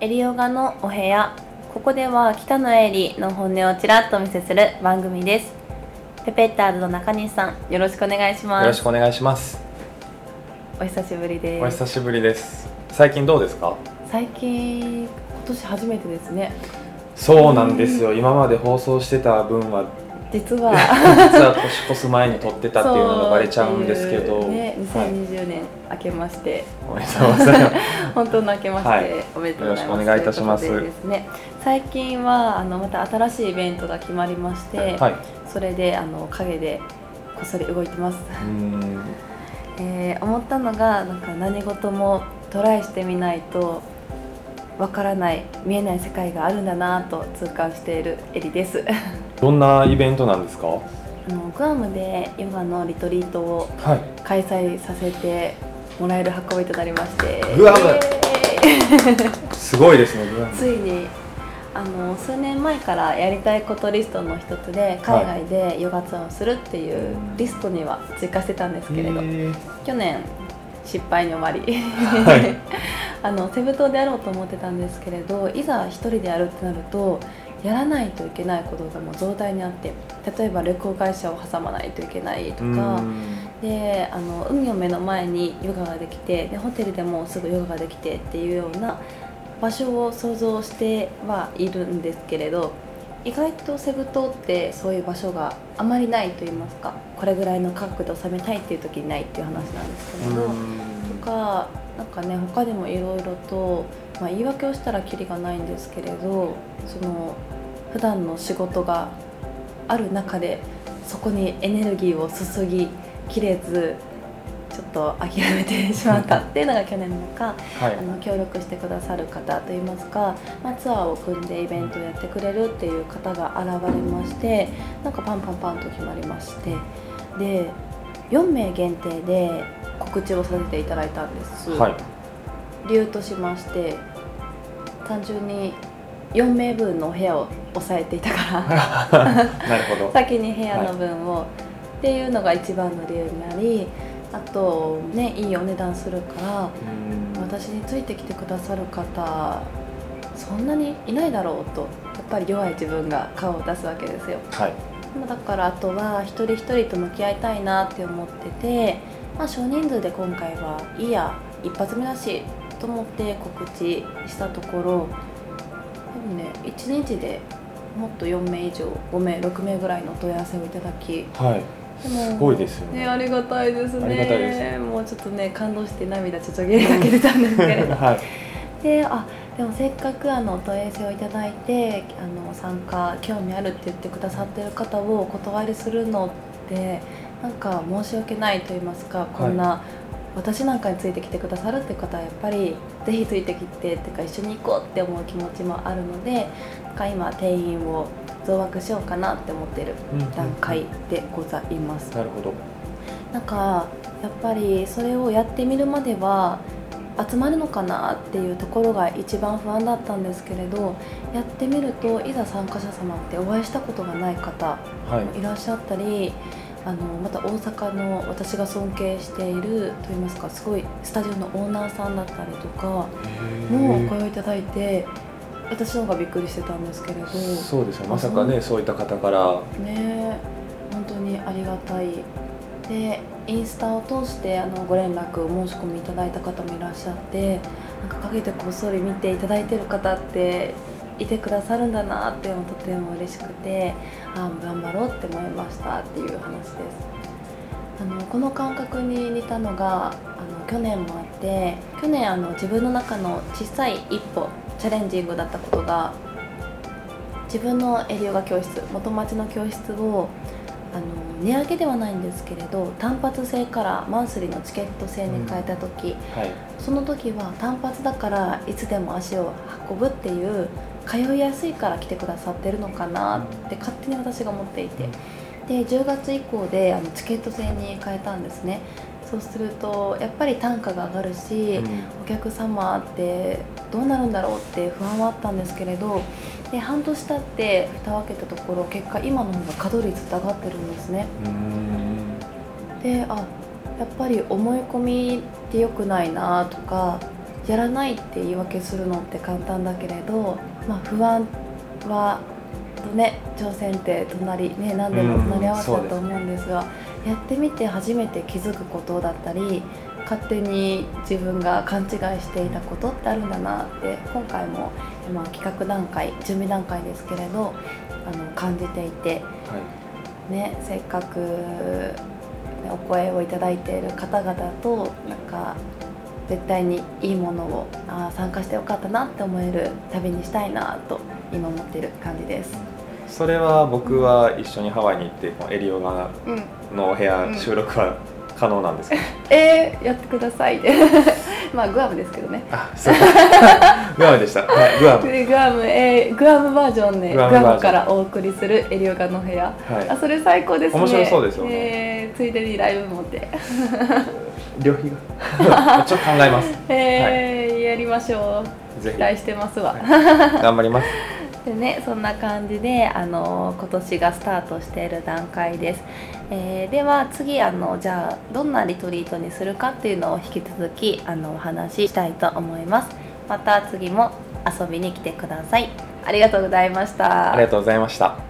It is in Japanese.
エリヨガのお部屋。ここでは北野エリの本音をちらっとお見せする番組です。ペペッターズの中西さん、よろしくお願いします。よろしくお願いします。お久しぶりです。お久しぶりです。最近どうですか？最近、今年初めてですね。そうなんですよ。今まで放送してた分は実は年越す前に撮ってたっていうのがバレちゃうんですけど、ね、2020年明けまして、はい、おめでとうございます本当に明けまして、はい、おめでとうございます。よろしくお願いいたします。ということでですね、最近はまた新しいイベントが決まりまして、はい、それで陰でこっそり動いてます。思ったのが、なんか何事もトライしてみないとわからない、見えない世界があるんだなと痛感しているエリです。どんなイベントなんですか？グアムでヨガのリトリートを開催させてもらえる運びとなりまして。グアムすごいですね。グアムついに数年前からやりたいことリストの一つで海外でヨガツアーをするっていうリストには追加してたんですけれど、去年失敗に終わり、はい、セブ島でやろうと思ってたんですけれど、いざ一人でやるってなるとやらないといけないことがもう増大にあって、例えば旅行会社を挟まないといけないとかで、海を目の前にヨガができて、でホテルでもすぐヨガができてっていうような場所を想像してはいるんですけれど、意外とセブ島ってそういう場所があまりないと言いますか、これぐらいの価格で収めたいっていう時にないっていう話なんですけれど、とかなんかね、他でもいろいろと、言い訳をしたらキリがないんですけれど、その普段の仕事がある中でそこにエネルギーを注ぎきれず、ちょっと諦めてしまったっていうのが去年の中、はい、協力してくださる方といいますか、ツアーを組んでイベントをやってくれるっていう方が現れまして、なんかパンパンパンと決まりまして、で4名限定で告知をさせていただいたんです、はい、理由としまして単純に4名分のお部屋を抑えていたからなるほど。先に部屋の分を、はい、っていうのが一番の理由になり、あとね、いいお値段するから、私についてきてくださる方そんなにいないだろうと、やっぱり弱い自分が顔を出すわけですよ、はい、だからあとは一人一人と向き合いたいなって思ってて、少人数で今回はいいや、一発目だしと思って告知したところ、多分ね、1日でもっと4名以上、5名、6名ぐらいのお問い合わせをいただき、はい、すごいですよ ね、ありがたいですね。ありがたいですね。もうちょっとね、感動して涙ちょちょぎれかけてたんですけれど、はい、でもせっかくお問い合わせをいただいて、参加興味あるって言ってくださってる方をお断りするのってなんか申し訳ないと言いますか、こんな、はい、私なんかについてきてくださるって方はやっぱりぜひついてきてってか、一緒に行こうって思う気持ちもあるので、なんか今定員を増枠しようかなって思ってる段階でございます、なるほど。なんかやっぱりそれをやってみるまでは集まるのかなっていうところが一番不安だったんですけれど、やってみるといざ参加者様ってお会いしたことがない方もいらっしゃったり、はい、また大阪の私が尊敬しているといいますか、すごいスタジオのオーナーさんだったりとかもお声をいただいて、私の方がびっくりしてたんですけれど、そうですよ、まさかね、そういった方からね、本当にありがたい。でインスタを通してご連絡お申し込みいただいた方もいらっしゃって、なんか陰でこっそり見ていただいてる方っていてくださるんだなっていうのがとても嬉しくて、頑張ろうって思いましたっていう話です。この感覚に似たのが去年もあって、去年自分の中の小さい一歩、チャレンジングだったことが、自分のエリヨガ教室、元町の教室を値上げではないんですけれど、単発制からマンスリーのチケット制に変えた時、はい、その時は単発だからいつでも足を運ぶっていう、通いやすいから来てくださってるのかなって勝手に私が思っていて、で10月以降でチケット制に変えたんですね。そうするとやっぱり単価が上がるし、お客様ってどうなるんだろうって不安はあったんですけれど、で半年経って蓋を開けたところ、結果今の方が稼働率って上がってるんですね。でやっぱり思い込みって良くないなとか、やらないって言い訳するのって簡単だけれど、まあ、不安はとね、挑戦って隣、ね、何でも隣り合わせだと思うんですが、やってみて初めて気づくことだったり、勝手に自分が勘違いしていたことってあるんだなって、今回も今企画段階、準備段階ですけれど感じていて、はいね、せっかく、ね、お声をいただいている方々となんか絶対にいいものを参加してよかったなって思える旅にしたいなと今思っている感じです。それは僕は一緒にハワイに行ってエリオガのお部屋収録は可能なんですか？やってくださいまあグアムですけどね。あ、そうグアムでした、はい、グアムバージョンね、グアムからお送りするエリオガの部屋、はい、あ、それ最高ですね。面白そうですよね、ついでにライブもって旅費がちょっと考えます、はい、やりましょう。期待してますわ、はい、頑張りますで、ね、そんな感じで今年がスタートしている段階です。では次じゃあどんなリトリートにするかっていうのを引き続きお話ししたいと思います。また次も遊びに来てください。ありがとうございました。ありがとうございました。